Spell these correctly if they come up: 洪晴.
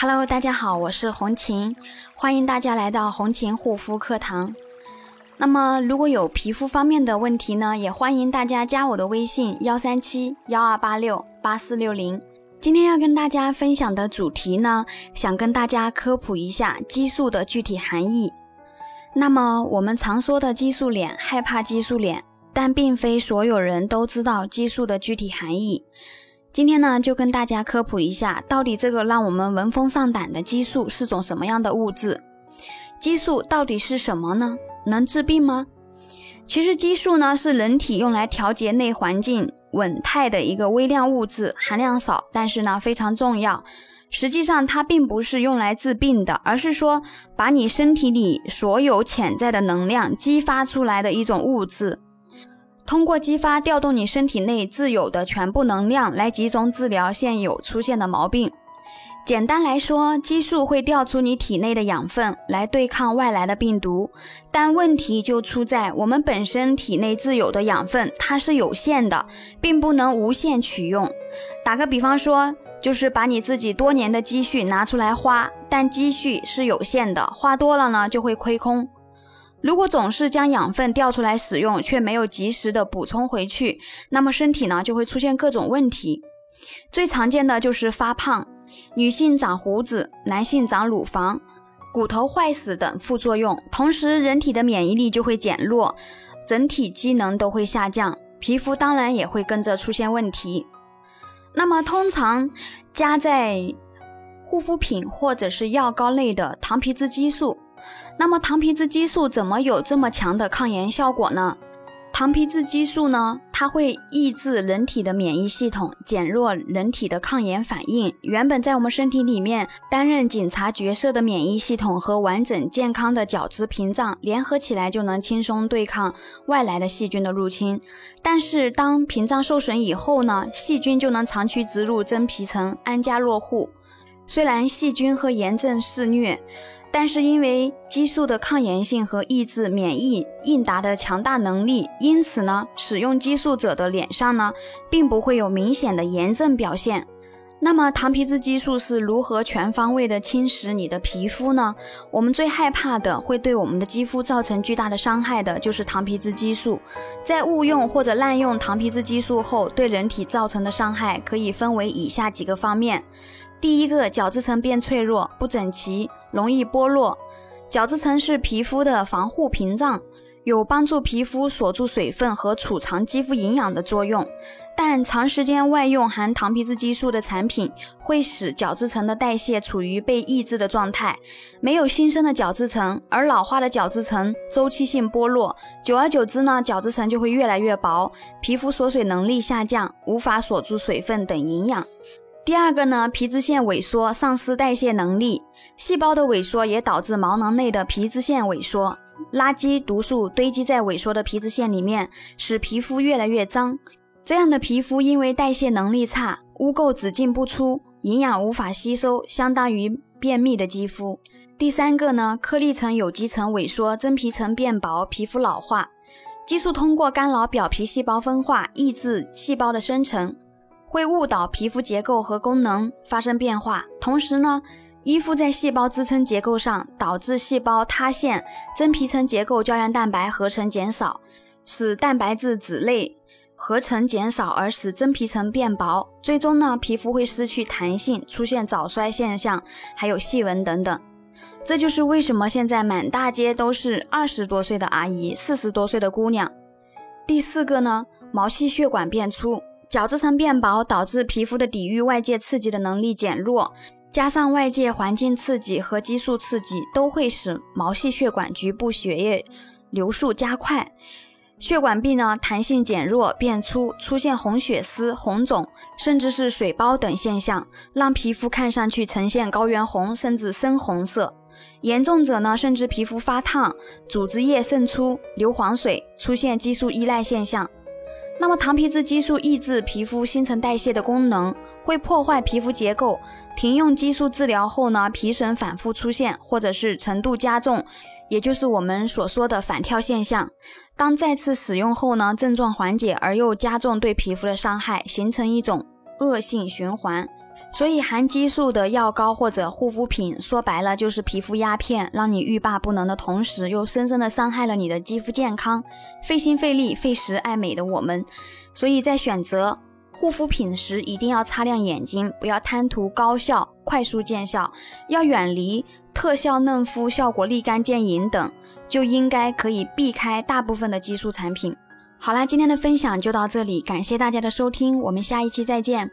Hello， 大家好，我是红琴，欢迎大家来到红琴护肤课堂。那么如果有皮肤方面的问题呢，也欢迎大家加我的微信13712868460。今天要跟大家分享的主题呢，想跟大家科普一下激素的具体含义。那么我们常说的激素脸，害怕激素脸，但并非所有人都知道激素的具体含义。今天呢，就跟大家科普一下，到底这个让我们闻风丧胆的激素是种什么样的物质？激素到底是什么呢？能治病吗？其实激素呢，是人体用来调节内环境稳态的一个微量物质，含量少，但是呢非常重要。实际上它并不是用来治病的，而是说把你身体里所有潜在的能量激发出来的一种物质，通过激发调动你身体内自有的全部能量来集中治疗现有出现的毛病。简单来说，激素会调出你体内的养分来对抗外来的病毒，但问题就出在我们本身体内自有的养分它是有限的，并不能无限取用。打个比方说，就是把你自己多年的积蓄拿出来花，但积蓄是有限的，花多了呢就会亏空。如果总是将养分调出来使用，却没有及时的补充回去，那么身体呢就会出现各种问题。最常见的就是发胖，女性长胡子，男性长乳房，骨头坏死等副作用。同时人体的免疫力就会减弱，整体机能都会下降，皮肤当然也会跟着出现问题。那么通常加在护肤品或者是药膏类的糖皮质激素，那么糖皮质激素怎么有这么强的抗炎效果呢？糖皮质激素呢，它会抑制人体的免疫系统，减弱人体的抗炎反应。原本在我们身体里面担任警察角色的免疫系统和完整健康的角质屏障联合起来，就能轻松对抗外来的细菌的入侵。但是当屏障受损以后呢，细菌就能长驱直入真皮层，安家落户。虽然细菌和炎症肆虐，但是因为激素的抗炎性和抑制免疫应答的强大能力，因此呢，使用激素者的脸上呢，并不会有明显的炎症表现。那么糖皮质激素是如何全方位的侵蚀你的皮肤呢？我们最害怕的会对我们的肌肤造成巨大的伤害的就是糖皮质激素。在误用或者滥用糖皮质激素后，对人体造成的伤害可以分为以下几个方面。第一个，角质层变脆弱、不整齐，容易剥落。角质层是皮肤的防护屏障，有帮助皮肤锁住水分和储藏肌肤营养的作用，但长时间外用含糖皮质激素的产品会使角质层的代谢处于被抑制的状态，没有新生的角质层，而老化的角质层周期性剥落，久而久之呢，角质层就会越来越薄，皮肤锁水能力下降，无法锁住水分等营养。第二个呢，皮脂腺萎缩，丧失代谢能力，细胞的萎缩也导致毛囊内的皮脂腺萎缩，垃圾毒素堆积在萎缩的皮脂腺里面，使皮肤越来越脏。这样的皮肤因为代谢能力差，污垢只进不出，营养无法吸收，相当于便秘的肌肤。第三个呢，颗粒层、有机层萎缩，真皮层变薄，皮肤老化。激素通过干扰表皮细胞分化，抑制细胞的生成，会误导皮肤结构和功能发生变化，同时呢，依附在细胞支撑结构上，导致细胞塌陷，真皮层结构胶原蛋白合成减少，使蛋白质脂类合成减少，而使真皮层变薄，最终呢，皮肤会失去弹性，出现早衰现象，还有细纹等等。这就是为什么现在满大街都是20多岁的阿姨、40多岁的姑娘。第四个呢，毛细血管变粗。角质层变薄导致皮肤的抵御外界刺激的能力减弱，加上外界环境刺激和激素刺激，都会使毛细血管局部血液流速加快，血管壁呢弹性减弱变粗，出现红血丝、红肿，甚至是水包等现象，让皮肤看上去呈现高原红甚至深红色。严重者呢，甚至皮肤发烫，组织液渗出，流黄水，出现激素依赖现象。那么糖皮质激素抑制皮肤新陈代谢的功能，会破坏皮肤结构，停用激素治疗后呢，皮损反复出现，或者是程度加重，也就是我们所说的反跳现象。当再次使用后呢，症状缓解而又加重对皮肤的伤害，形成一种恶性循环。所以含激素的药膏或者护肤品，说白了就是皮肤鸦片，让你欲罢不能的同时，又深深的伤害了你的肌肤健康。费心费力费时爱美的我们，所以在选择护肤品时一定要擦亮眼睛，不要贪图高效快速见效，要远离特效嫩肤、效果立竿见影等，就应该可以避开大部分的激素产品。好啦，今天的分享就到这里，感谢大家的收听，我们下一期再见。